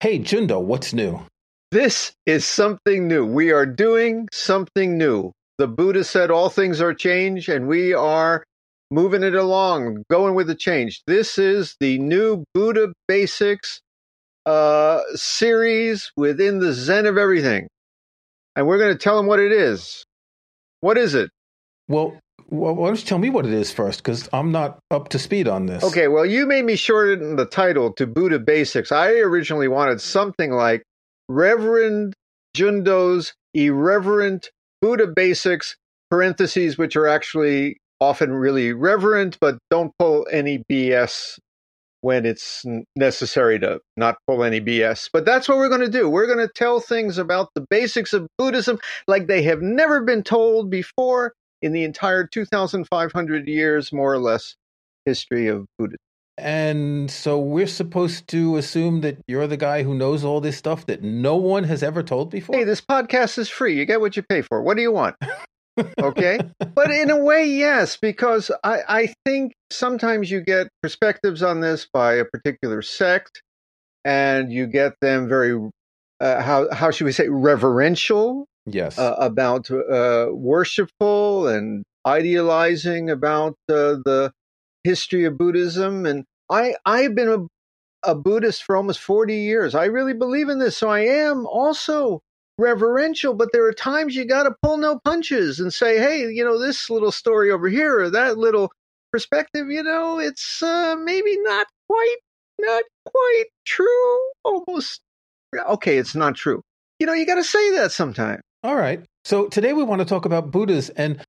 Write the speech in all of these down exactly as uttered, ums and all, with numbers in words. Hey, Jundo, what's new? This is something new. We are doing something new. The Buddha said all things are change, and we are moving it along, going with the change. This is the new Buddha Basics uh, series within the Zen of Everything. And we're going to tell them what it is. What is it? Well, well why don't you tell me what it is first, because I'm not up to speed on this. Okay, well, you made me shorten the title to Buddha Basics. I originally wanted something like Reverend Jundo's Irreverent Buddha Basics, parentheses, which are actually often really reverent, but don't pull any B S when it's necessary to not pull any B S. But that's what we're going to do. We're going to tell things about the basics of Buddhism like they have never been told before in the entire two thousand five hundred years, more or less, history of Buddhism. And so we're supposed to assume that you're the guy who knows all this stuff that no one has ever told before? Hey, this podcast is free. You get what you pay for. What do you want? Okay? But in a way, yes, because I, I think sometimes you get perspectives on this by a particular sect, and you get them very, uh, how, how should we say, reverential? Yes. Uh, about uh, worshipful and idealizing about uh, the history of Buddhism, and I, I've been a, a Buddhist for almost forty years. I really believe in this, so I am also reverential, but there are times you got to pull no punches and say, hey, you know, this little story over here or that little perspective, you know, it's uh, maybe not quite, not quite true, almost. Okay, it's not true. You know, you got to say that sometime. All right. So today we want to talk about Buddhas, and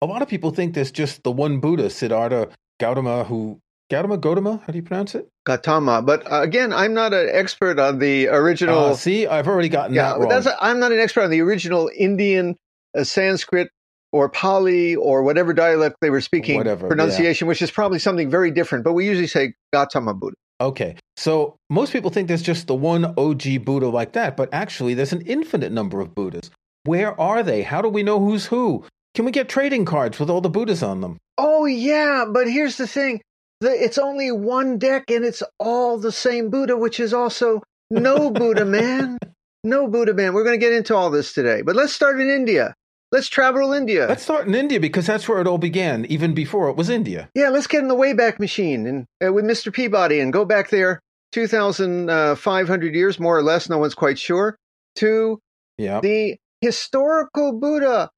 a lot of people think there's just the one Buddha, Siddhartha Gautama, who, Gautama, Gautama, how do you pronounce it? Gautama, but uh, again, I'm not an expert on the original. Uh, see, I've already gotten yeah, that wrong. That's a, I'm not an expert on the original Indian uh, Sanskrit or Pali or whatever dialect they were speaking, whatever, pronunciation, yeah. Which is probably something very different, but we usually say Gautama Buddha. Okay, so most people think there's just the one O G Buddha like that, but actually there's an infinite number of Buddhas. Where are they? How do we know who's who? Can we get trading cards with all the Buddhas on them? Oh, yeah, but here's the thing. The, it's only one deck, and it's all the same Buddha, which is also no Buddha man. No Buddha man. We're going to get into all this today. But let's start in India. Let's travel India. Let's start in India, because that's where it all began, even before it was India. Yeah, let's get in the Wayback Machine and uh, with Mister Peabody and go back there two thousand five hundred years, more or less, no one's quite sure, to yep. the historical Buddha.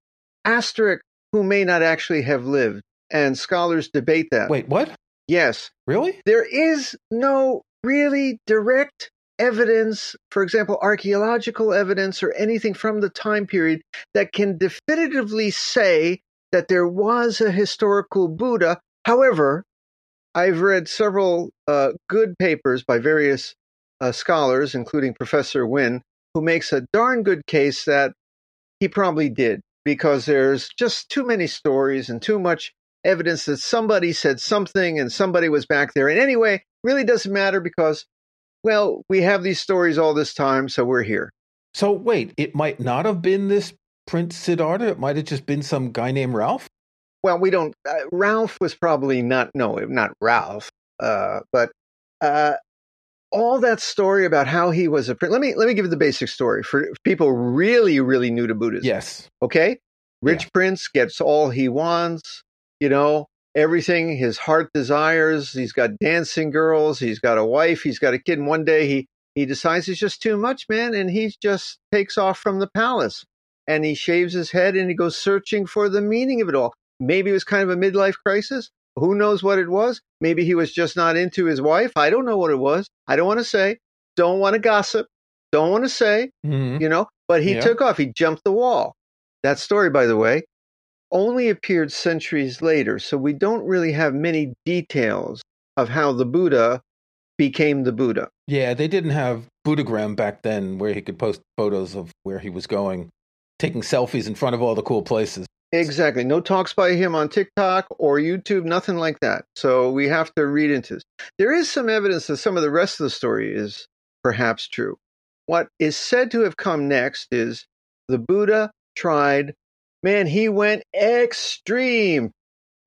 Asterisk, who may not actually have lived, and scholars debate that. Wait, what? Yes. Really? There is no really direct evidence, for example, archaeological evidence or anything from the time period that can definitively say that there was a historical Buddha. However, I've read several uh, good papers by various uh, scholars, including Professor Wynne, who makes a darn good case that he probably did. Because there's just too many stories and too much evidence that somebody said something and somebody was back there. And anyway, really doesn't matter because, well, we have these stories all this time, so we're here. So wait, it might not have been this Prince Siddhartha. It might have just been some guy named Ralph. Well, we don't. Uh, Ralph was probably not. No, not Ralph. Uh, but uh, all that story about how he was a prince. Let me let me give you the basic story for people really, really new to Buddhism. Yes. Okay? Rich yeah. prince gets all he wants, you know, everything his heart desires. He's got dancing girls. He's got a wife. He's got a kid. And one day he, he decides it's just too much, man. And he just takes off from the palace. And he shaves his head and he goes searching for the meaning of it all. Maybe it was kind of a midlife crisis. Who knows what it was? Maybe he was just not into his wife. I don't know what it was. I don't want to say. Don't want to gossip. Don't want to say, mm-hmm. you know. But he yeah. took off. He jumped the wall. That story, by the way, only appeared centuries later. So we don't really have many details of how the Buddha became the Buddha. Yeah, they didn't have Buddhagram back then where he could post photos of where he was going, taking selfies in front of all the cool places. Exactly. No talks by him on TikTok or YouTube, nothing like that. So we have to read into this. There is some evidence that some of the rest of the story is perhaps true. What is said to have come next is the Buddha tried, man, he went extreme.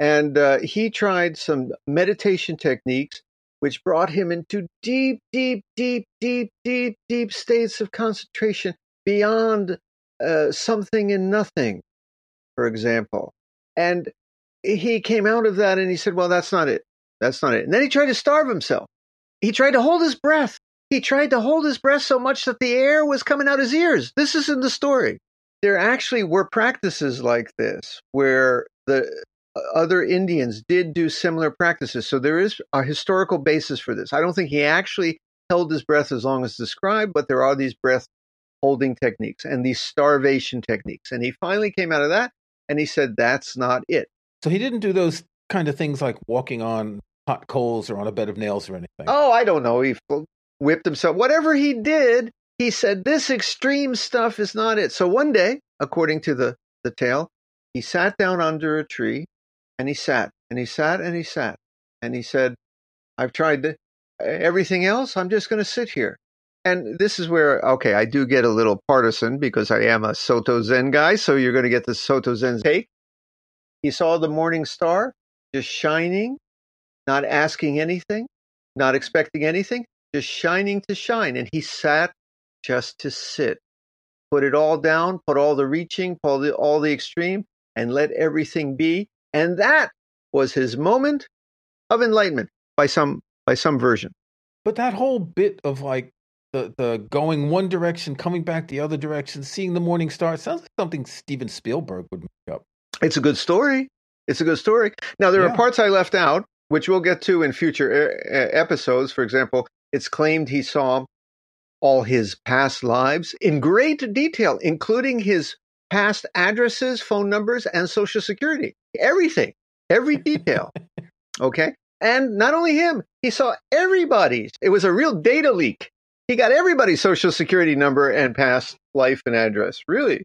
And uh, he tried some meditation techniques, which brought him into deep, deep, deep, deep, deep, deep states of concentration beyond uh, something and nothing, for example. And he came out of that and he said, well, that's not it. That's not it. And then he tried to starve himself. He tried to hold his breath. He tried to hold his breath so much that the air was coming out his ears. This is in the story. There actually were practices like this where the other Indians did do similar practices. So there is a historical basis for this. I don't think he actually held his breath as long as described, but there are these breath holding techniques and these starvation techniques. And he finally came out of that and he said, that's not it. So he didn't do those kind of things like walking on hot coals or on a bed of nails or anything. Oh, I don't know. He whipped himself. Whatever he did, he said, this extreme stuff is not it. So one day, according to the, the tale, he sat down under a tree and he sat and he sat and he sat and he said, I've tried to, everything else. I'm just going to sit here. And this is where, okay, I do get a little partisan because I am a Soto Zen guy. So you're going to get the Soto Zen take. He saw the morning star just shining, not asking anything, not expecting anything, just shining to shine. And he sat just to sit, put it all down, put all the reaching, put all the, all the extreme, and let everything be. And that was his moment of enlightenment by some by some version. But that whole bit of like the, the going one direction, coming back the other direction, seeing the morning star, sounds like something Steven Spielberg would make up. It's a good story. It's a good story. Now, there yeah. are parts I left out, which we'll get to in future episodes. For example, it's claimed he saw all his past lives in great detail, including his past addresses, phone numbers, and social security. Everything, every detail. Okay. And not only him, he saw everybody's. It was a real data leak. He got everybody's social security number and past life and address. Really,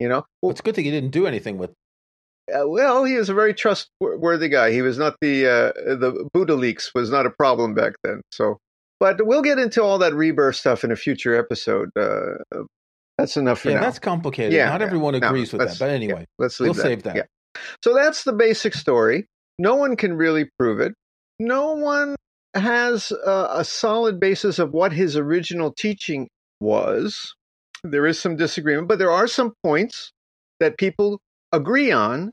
you know. Well, it's a good thing he didn't do anything with. Uh, well, he was a very trustworthy guy. He was not the uh, the Buddha leaks was not a problem back then. So. But we'll get into all that rebirth stuff in a future episode. Uh, that's enough for yeah, now. Yeah, that's complicated. Yeah, Not yeah, everyone agrees no, with that. But anyway, yeah, let's leave we'll that. save that. Yeah. So that's the basic story. No one can really prove it. No one has a, a solid basis of what his original teaching was. There is some disagreement, but there are some points that people agree on,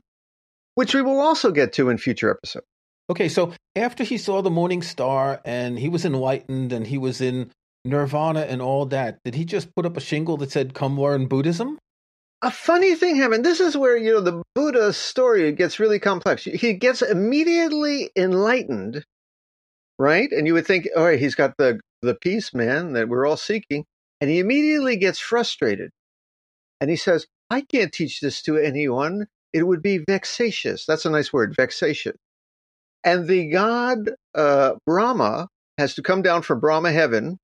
which we will also get to in future episodes. Okay, so after he saw the morning star and he was enlightened and he was in nirvana and all that, did he just put up a shingle that said, come learn Buddhism? A funny thing happened. This is where, you know, the Buddha story gets really complex. He gets immediately enlightened, right? And you would think, all right, he's got the, the peace, man, that we're all seeking. And he immediately gets frustrated. And he says, I can't teach this to anyone. It would be vexatious. That's a nice word, vexatious. And the god uh, Brahma has to come down from Brahma heaven.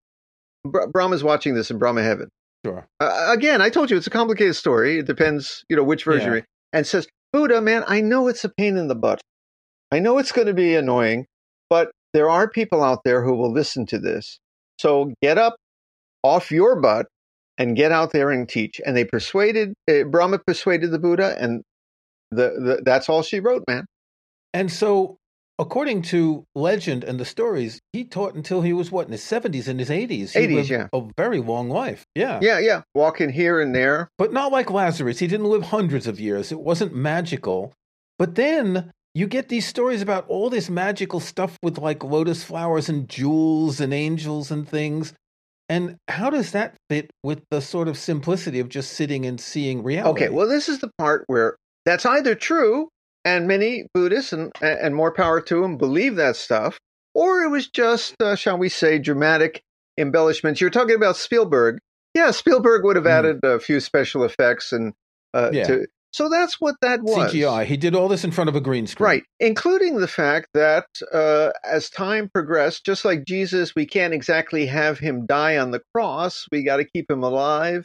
Bra- Brahma's watching this in Brahma heaven. Sure. Uh, again, I told you it's a complicated story. It depends, you know, which version yeah. you're in. And says, Buddha, man, I know it's a pain in the butt. I know it's going to be annoying, but there are people out there who will listen to this. So get up off your butt and get out there and teach. And they persuaded, uh, Brahma persuaded the Buddha, and the, the that's all she wrote, man. And so, according to legend and the stories, he taught until he was, what, in his seventies and his eighties? He eighties, lived yeah. a very long life, yeah. Yeah, yeah, walking here and there. But not like Lazarus. He didn't live hundreds of years. It wasn't magical. But then you get these stories about all this magical stuff with, like, lotus flowers and jewels and angels and things. And how does that fit with the sort of simplicity of just sitting and seeing reality? Okay, well, this is the part where that's either true, and many Buddhists, and, and more power to them, believe that stuff. Or it was just, uh, shall we say, dramatic embellishments. You're talking about Spielberg Yeah, Spielberg would have added mm. a few special effects, and uh, yeah. to, so that's what that was. C G I. He did all this in front of a green screen, right? Including the fact that uh, as time progressed, just like Jesus, we can't exactly have him die on the cross. We got to keep him alive.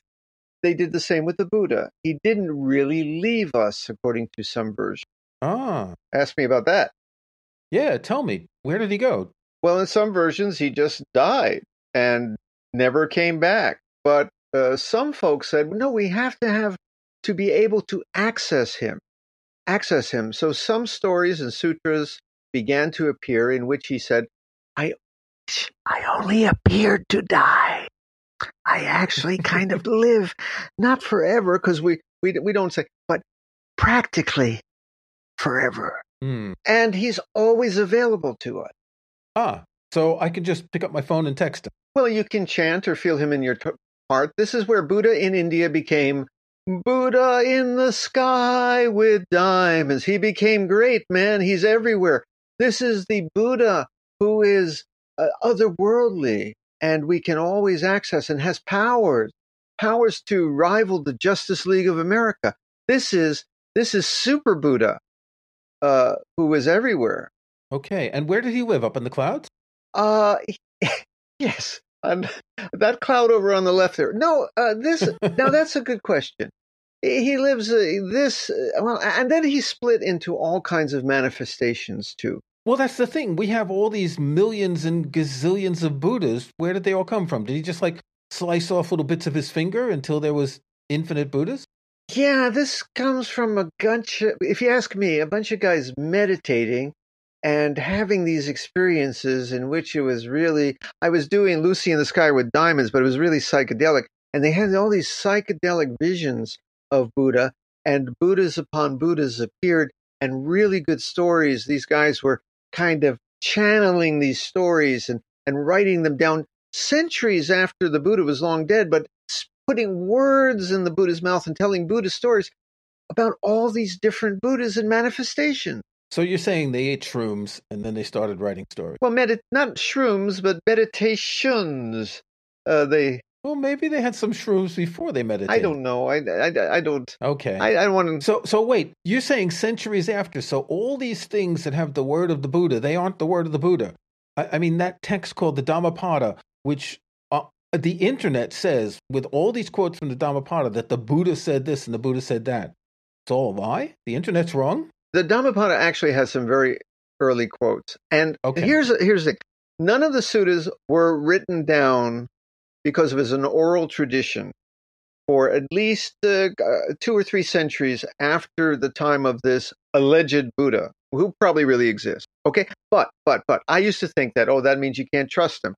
They did the same with the Buddha. He didn't really leave us, according to some versions. Ah, ask me about that. Yeah, tell me, where did he go? Well, in some versions, he just died and never came back. But uh, some folks said, no, we have to have to be able to access him, access him. So some stories and sutras began to appear in which he said, I, I only appeared to die. I actually kind of live, not forever, because we, we, we don't say, but practically forever. Mm. And he's always available to us. Ah, so I can just pick up my phone and text him. Well, you can chant or feel him in your t- heart. This is where Buddha in India became Buddha in the sky with diamonds. He became great, man. He's everywhere. This is the Buddha who is uh, otherworldly, and we can always access and has powers, powers to rival the Justice League of America. This is this is Super Buddha, uh, who is everywhere. Okay, and where did he live? Up in the clouds? Uh, yes, um, that cloud over on the left there. No, uh, this. Now that's a good question. He lives uh, this. Uh, well, and then he split into all kinds of manifestations too. Well, that's the thing. We have all these millions and gazillions of Buddhas. Where did they all come from? Did he just like slice off little bits of his finger until there was infinite Buddhas? Yeah, this comes from a bunch of, if you ask me, a bunch of guys meditating. And having these experiences in which it was really, I was doing Lucy in the Sky with Diamonds, but it was really psychedelic. And they had all these psychedelic visions of Buddha, and Buddhas upon Buddhas appeared, and really good stories. These guys were kind of channeling these stories and, and writing them down centuries after the Buddha was long dead, but putting words in the Buddha's mouth and telling Buddha stories about all these different Buddhas and manifestations. So you're saying they ate shrooms and then they started writing stories? Well, medit not shrooms, but meditations. Uh, they well, maybe they had some shrooms before they meditated. I don't know. I I, I don't. Okay. I, I want to. So so wait. You're saying centuries after. So all these things that have the word of the Buddha, they aren't the word of the Buddha. I, I mean, that text called the Dhammapada, which uh, the internet says with all these quotes from the Dhammapada that the Buddha said this and the Buddha said that. It's all a lie. The internet's wrong. The Dhammapada actually has some very early quotes. And okay. here's here's the none of the suttas were written down because it was an oral tradition for at least uh, two or three centuries after the time of this alleged Buddha, who probably really exists. Okay, but, but, but, I used to think that, oh, that means you can't trust them.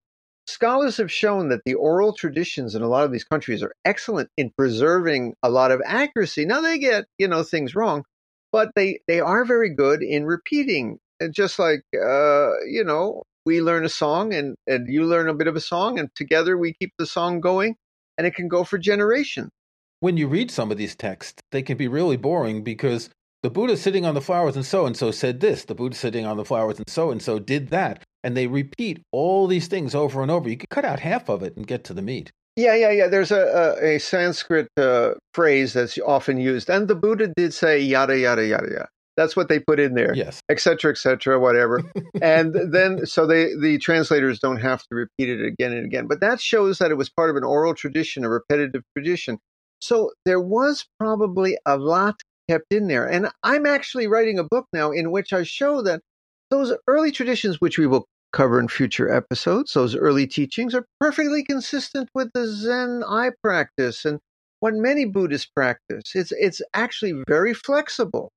Scholars have shown that the oral traditions in a lot of these countries are excellent in preserving a lot of accuracy. Now they get, you know, things wrong. But they, they are very good in repeating. And just like, uh, you know, we learn a song and, and you learn a bit of a song and together we keep the song going and it can go for generations. When you read some of these texts, they can be really boring because the Buddha sitting on the flowers and so-and-so said this. The Buddha sitting on the flowers and so-and-so did that. And they repeat all these things over and over. You could cut out half of it and get to the meat. Yeah, yeah, yeah. There's a, a, a Sanskrit uh, phrase that's often used. And the Buddha did say, yada, yada, yada, yada. That's what they put in there. Yes. Et cetera, et cetera, whatever. And then, so they, the translators don't have to repeat it again and again. But that shows that it was part of an oral tradition, a repetitive tradition. So there was probably a lot kept in there. And I'm actually writing a book now in which I show that those early traditions, which we will cover in future episodes, those early teachings are perfectly consistent with the Zen I practice and what many Buddhists practice. It's it's actually very flexible.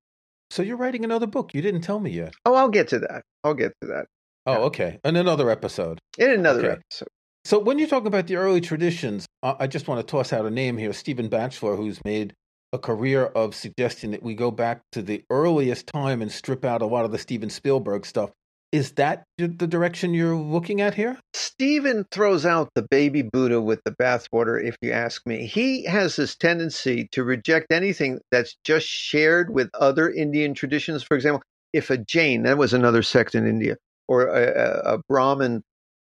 So you're writing another book. You didn't tell me yet. Oh, I'll get to that. I'll get to that. Oh, yeah. Okay. In another episode. In another okay. episode. So when you talk about the early traditions, I just want to toss out a name here, Stephen Batchelor, who's made a career of suggesting that we go back to the earliest time and strip out a lot of the Steven Spielberg stuff. Is that the direction you're looking at here? Stephen throws out the baby Buddha with the bathwater, if you ask me. He has this tendency to reject anything that's just shared with other Indian traditions. For example, if a Jain, that was another sect in India, or a, a Brahmin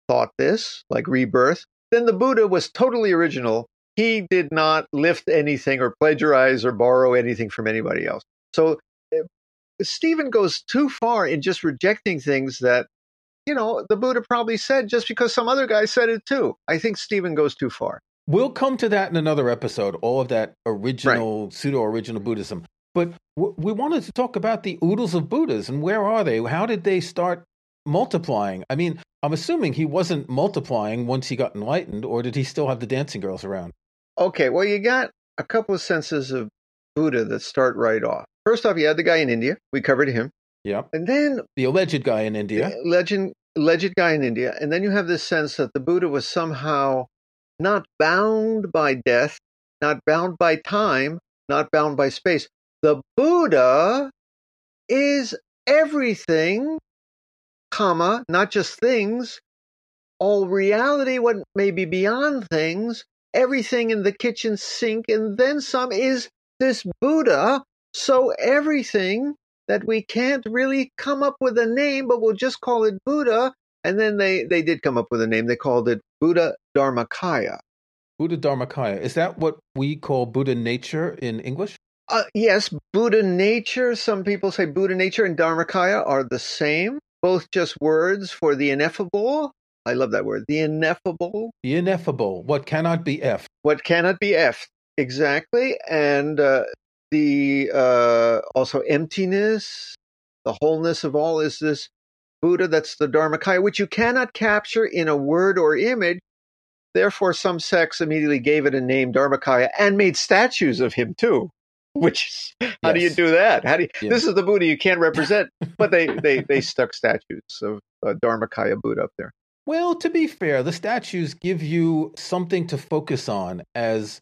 thought this, like rebirth, then the Buddha was totally original he did not lift anything or plagiarize or borrow anything from anybody else. So uh, Stephen goes too far in just rejecting things that, you know, the Buddha probably said just because some other guy said it too. I think Stephen goes too far. We'll come to that in another episode, all of that original, right. pseudo-original Buddhism. But w- we wanted to talk about the oodles of Buddhas and where are they? How did they start multiplying? I mean, I'm assuming he wasn't multiplying once he got enlightened, or did he still have the dancing girls around? Okay, well, you got a couple of senses of Buddha that start right off. First off, you had the guy in India. We covered him. Yeah. And then the alleged guy in India. Legend, alleged guy in India. And then you have this sense that the Buddha was somehow not bound by death, not bound by time, not bound by space. The Buddha is everything, comma, not just things, all reality, what may be beyond things, everything in the kitchen sink, and then some is this Buddha. So everything that we can't really come up with a name, but we'll just call it Buddha. And then they, they did come up with a name. They called it Buddha Dharmakaya. Buddha Dharmakaya. Is that what we call Buddha nature in English? Uh, yes, Buddha nature. Some people say Buddha nature and Dharmakaya are the same, both just words for the ineffable. I love that word. The ineffable. The ineffable. What cannot be effed. What cannot be effed. Exactly. And uh, the uh, also emptiness, the wholeness of all is this Buddha, that's the Dharmakaya, which you cannot capture in a word or image. Therefore, some sects immediately gave it a name, Dharmakaya, and made statues of him too. Which, how yes. do you do that? How do you, yes. This is the Buddha you can't represent, but they, they, they stuck statues of uh, Dharmakaya Buddha up there. Well, to be fair, the statues give you something to focus on as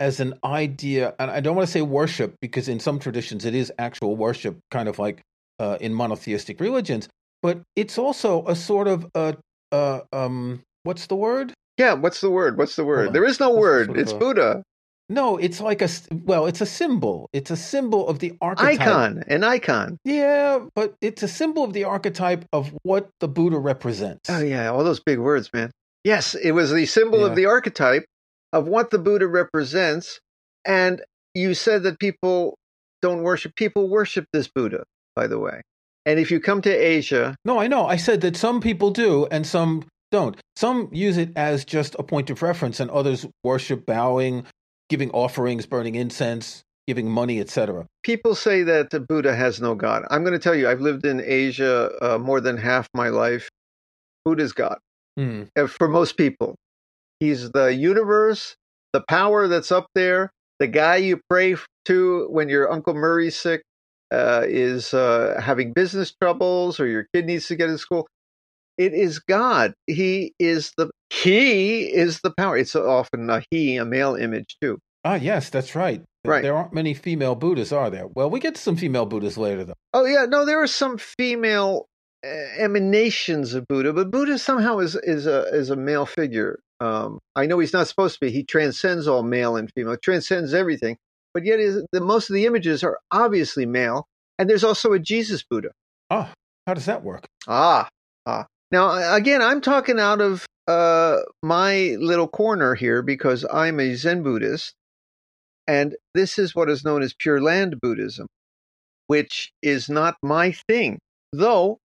as an idea. And I don't want to say worship, because in some traditions it is actual worship, kind of like uh, in monotheistic religions. But it's also a sort of a, uh, um, what's the word? Yeah, what's the word? What's the word? There is no word. It's Buddha. No, it's like a, well, it's a symbol. It's a symbol of the archetype. Icon, an icon. Yeah, but it's a symbol of the archetype of what the Buddha represents. Oh, yeah, all those big words, man. Yes, it was the symbol yeah. of the archetype of what the Buddha represents. And you said that people don't worship. People worship this Buddha, by the way. And if you come to Asia... No, I know. I said that some people do and some don't. Some use it as just a point of reference, and others worship bowing, giving offerings, burning incense, giving money, et cetera. People say that the Buddha has no God. I'm going to tell you, I've lived in Asia uh, more than half my life. Buddha's God. Mm. For most people. He's the universe, the power that's up there, the guy you pray to when your Uncle Murray's sick. Uh, is uh, having business troubles, or your kid needs to get to school. It is God. He is the He is the power. It's often a he, a male image too. Ah, yes, that's right. Right. There aren't many female Buddhas, are there? Well, we get to some female Buddhas later, though. Oh yeah, no, there are some female uh, emanations of Buddha, but Buddha somehow is is a is a male figure. Um, I know he's not supposed to be. He transcends all male and female. Transcends everything. But yet is, the, most of the images are obviously male. And there's also a Jesus Buddha. Oh, how does that work? Ah, ah. Now, again, I'm talking out of uh, my little corner here because I'm a Zen Buddhist. And this is what is known as Pure Land Buddhism, which is not my thing. Though,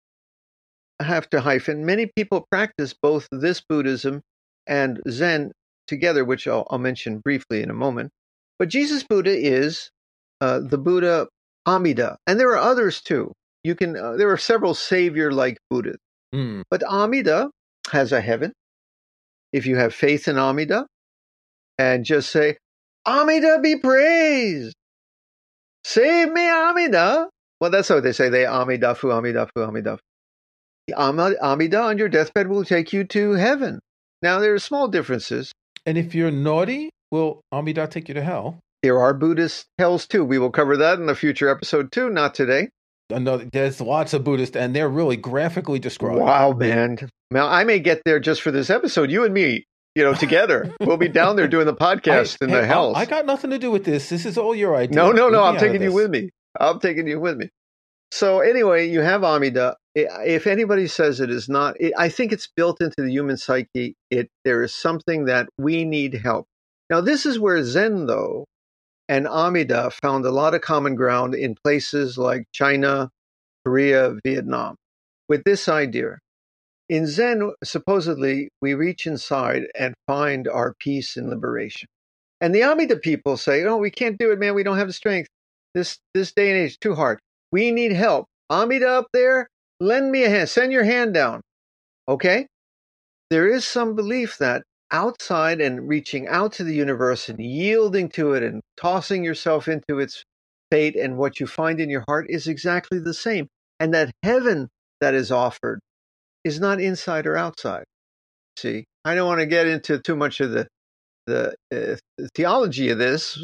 I have to hyphen, many people practice both this Buddhism and Zen together, which I'll, I'll mention briefly in a moment. But Jesus Buddha is uh, the Buddha Amida. And there are others too. You can uh, there are several savior-like Buddhas. Mm. But Amida has a heaven. If you have faith in Amida and just say, Amida be praised. Save me, Amida. Well, that's how they say. They Amida fu, Amida fu, Amida fu. Amida on your deathbed will take you to heaven. Now, there are small differences. And if you're naughty, will Amida take you to hell? There are Buddhist hells, too. We will cover that in a future episode, too. Not today. Another, there's lots of Buddhist, and they're really graphically described. Wow, man. Now, I may get there just for this episode. You and me, you know, together. We'll be down there doing the podcast I, in hey, the hells. I, I got nothing to do with this. This is all your idea. No, no, no. Get I'm taking you with me. I'm taking you with me. So anyway, you have Amida. If anybody says it is not, it, I think it's built into the human psyche. It There is something that we need help. Now, this is where Zen, though, and Amida found a lot of common ground in places like China, Korea, Vietnam, with this idea. In Zen, supposedly, we reach inside and find our peace and liberation. And the Amida people say, oh, we can't do it, man. We don't have the strength. This this day and age is too hard. We need help. Amida up there, lend me a hand. Send your hand down. Okay? There is some belief that outside and reaching out to the universe and yielding to it and tossing yourself into its fate and what you find in your heart is exactly the same. And that heaven that is offered is not inside or outside. See, I don't want to get into too much of the the uh, theology of this,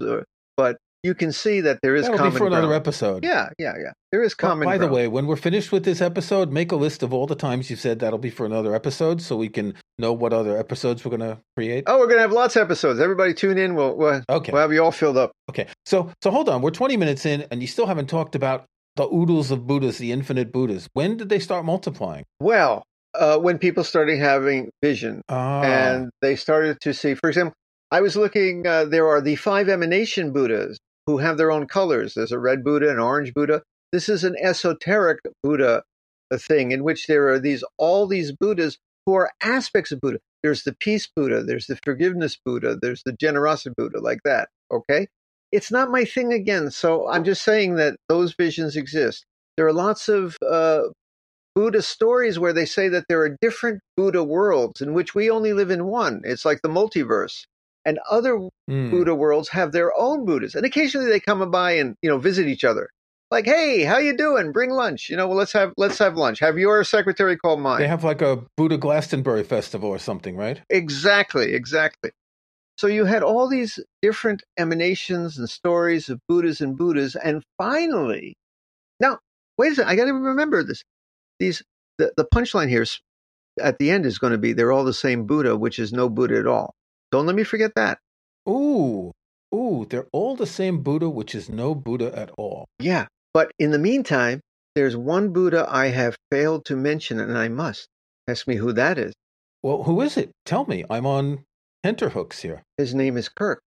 but you can see that there is That'll common be for ground. Another episode. Yeah, yeah, yeah. There is common well, by ground. By the way, when we're finished with this episode, make a list of all the times you said that'll be for another episode so we can know what other episodes we're going to create. Oh, we're going to have lots of episodes. Everybody tune in. We'll, we'll, okay. we'll have you all filled up. Okay. So, so hold on. We're twenty minutes in and you still haven't talked about the oodles of Buddhas, the infinite Buddhas. When did they start multiplying? Well, uh, when people started having vision ah. and they started to see, for example, I was looking, uh, there are the five emanation Buddhas who have their own colors. There's a red Buddha, an orange Buddha. This is an esoteric Buddha thing in which there are these all these Buddhas who are aspects of Buddha. There's the peace Buddha. There's the forgiveness Buddha. There's the generosity Buddha, like that, okay? It's not my thing again, so I'm just saying that those visions exist. There are lots of uh, Buddha stories where they say that there are different Buddha worlds in which we only live in one. It's like the multiverse. And other mm. Buddha worlds have their own Buddhas. And occasionally they come by and, you know, visit each other. Like, hey, how you doing? Bring lunch. You know, well, let's have let's have lunch. Have your secretary call mine. They have like a Buddha Glastonbury festival or something, right? Exactly, exactly. So you had all these different emanations and stories of Buddhas and Buddhas. And finally, now, wait a second, I got to remember this. These the, the punchline here is, at the end is going to be, they're all the same Buddha, which is no Buddha at all. Don't let me forget that. Ooh, ooh, they're all the same Buddha, which is no Buddha at all. Yeah, but in the meantime, there's one Buddha I have failed to mention, and I must. Ask me who that is. Well, who is it? Tell me. I'm on tenterhooks here. His name is Kirk.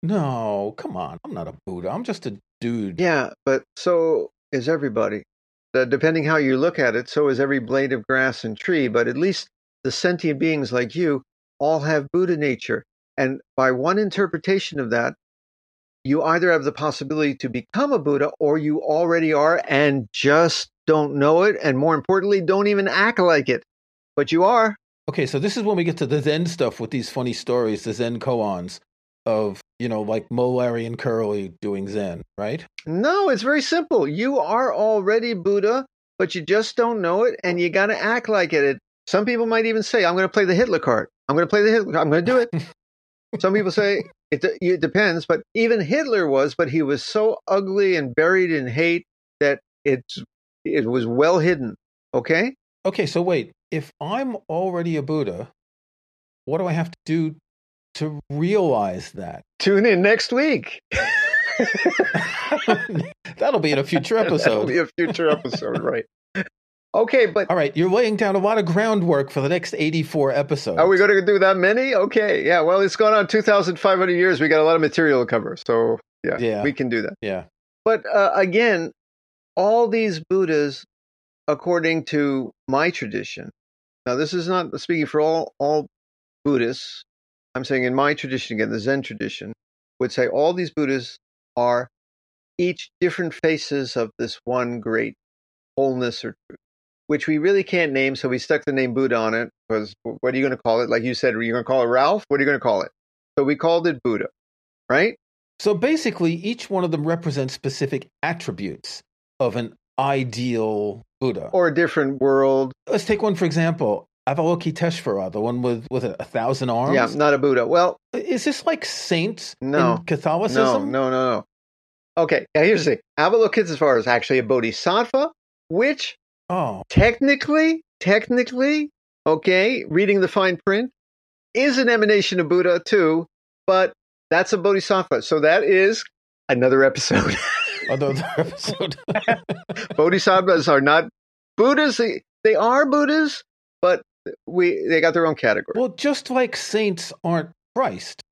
No, come on. I'm not a Buddha. I'm just a dude. Yeah, but so is everybody. Uh, depending how you look at it, so is every blade of grass and tree, but at least the sentient beings like you all have Buddha nature. And by one interpretation of that, you either have the possibility to become a Buddha or you already are and just don't know it. And more importantly, don't even act like it. But you are. Okay, so this is when we get to the Zen stuff with these funny stories, the Zen koans of, you know, like Mo, Larry, and Curly doing Zen, right? No, it's very simple. You are already Buddha, but you just don't know it. And you got to act like it. it. Some people might even say, I'm going to play the Hitler card. I'm going to play the Hitler. I'm going to do it. Some people say it, it depends, but even Hitler was, but he was so ugly and buried in hate that it's it was well hidden. Okay? Okay, so wait. If I'm already a Buddha, what do I have to do to realize that? Tune in next week. That'll be in a future episode. That'll be a future episode, right. Okay, but... All right, you're laying down a lot of groundwork for the next eighty-four episodes. Are we going to do that many? Okay, yeah, well, it's gone on two thousand five hundred years. We got a lot of material to cover, so yeah, yeah. we can do that. Yeah. But uh, again, all these Buddhas, according to my tradition, now this is not speaking for all, all Buddhists, I'm saying in my tradition, again, the Zen tradition, would say all these Buddhas are each different faces of this one great wholeness or truth, which we really can't name, so we stuck the name Buddha on it, because what are you going to call it? Like you said, are you going to call it Ralph? What are you going to call it? So we called it Buddha, right? So basically, each one of them represents specific attributes of an ideal Buddha. Or a different world. Let's take one, for example, Avalokiteshvara, the one with, with a thousand arms. Yeah, not a Buddha. Well, is this like saints no, in Catholicism? No, no, no, no. Okay, now here's the thing. Avalokiteshvara is actually a bodhisattva, which... Oh, technically, technically, okay, reading the fine print, is an emanation of Buddha too, but that's a bodhisattva. So that is another episode. Another episode. Bodhisattvas are not Buddhas. They, they are Buddhas, but we they got their own category. Well, just like saints aren't Christ,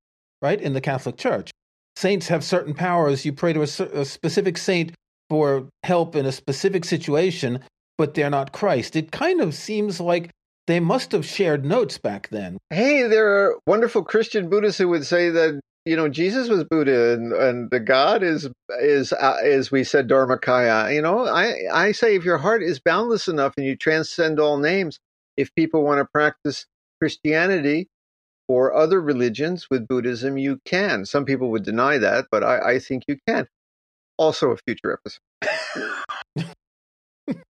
right, in the Catholic Church. Saints have certain powers. You pray to a, a specific saint for help in a specific situation, but they're not Christ. It kind of seems like they must have shared notes back then. Hey, there are wonderful Christian Buddhists who would say that, you know, Jesus was Buddha, and, and the God is, is uh, as we said, Dharmakaya. You know, I, I say if your heart is boundless enough and you transcend all names, if people want to practice Christianity or other religions with Buddhism, you can. Some people would deny that, but I, I think you can. Also a future episode.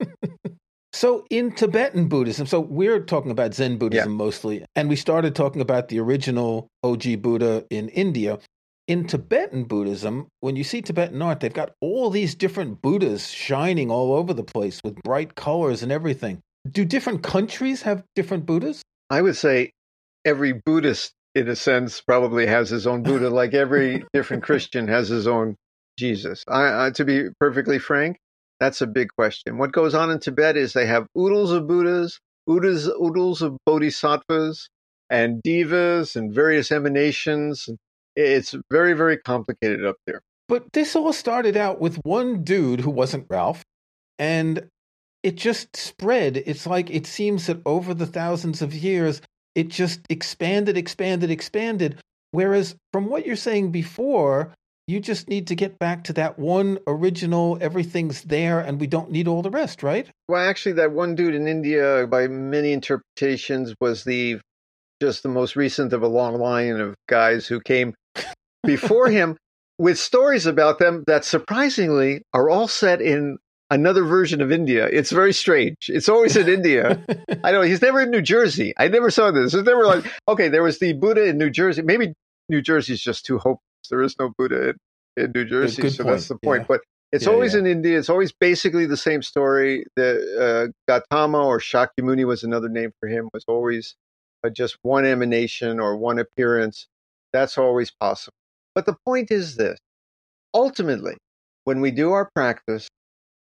So in Tibetan Buddhism, so we're talking about Zen Buddhism yeah. mostly, and we started talking about the original O G Buddha in India. In Tibetan Buddhism, when you see Tibetan art, they've got all these different Buddhas shining all over the place with bright colors and everything. Do different countries have different Buddhas? I would say every Buddhist, in a sense, probably has his own Buddha, like every different Christian has his own Jesus. I, I, to be perfectly frank, that's a big question. What goes on in Tibet is they have oodles of Buddhas, oodles, oodles of bodhisattvas, and divas, and various emanations. It's very, very complicated up there. But this all started out with one dude who wasn't Ralph, and it just spread. It's like it seems that over the thousands of years, it just expanded, expanded, expanded. Whereas from what you're saying before, you just need to get back to that one original, everything's there, and we don't need all the rest, right? Well, actually, that one dude in India, by many interpretations, was the just the most recent of a long line of guys who came before him with stories about them that surprisingly are all set in another version of India. It's very strange. It's always in India. I know he's never in New Jersey. I never saw this. It's never like, okay, there was the Buddha in New Jersey. Maybe New Jersey's just too hopeful. There is no Buddha in, in New Jersey, good, good so point. That's the point. Yeah. But it's yeah, always yeah. in India. It's always basically the same story. The uh, Gautama or Shakyamuni was another name for him. Was always uh, just one emanation or one appearance. That's always possible. But the point is this: ultimately, when we do our practice,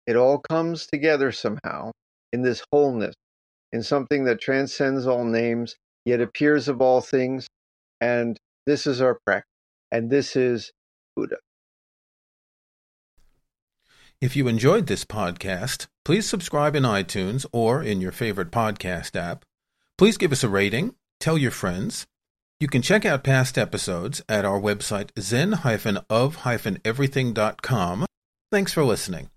it all comes together somehow in this wholeness, in something that transcends all names, yet appears of all things, and this is our practice. And this is Buddha. If you enjoyed this podcast, please subscribe in iTunes or in your favorite podcast app. Please give us a rating. Tell your friends. You can check out past episodes at our website, zen dash of dash everything dot com. Thanks for listening.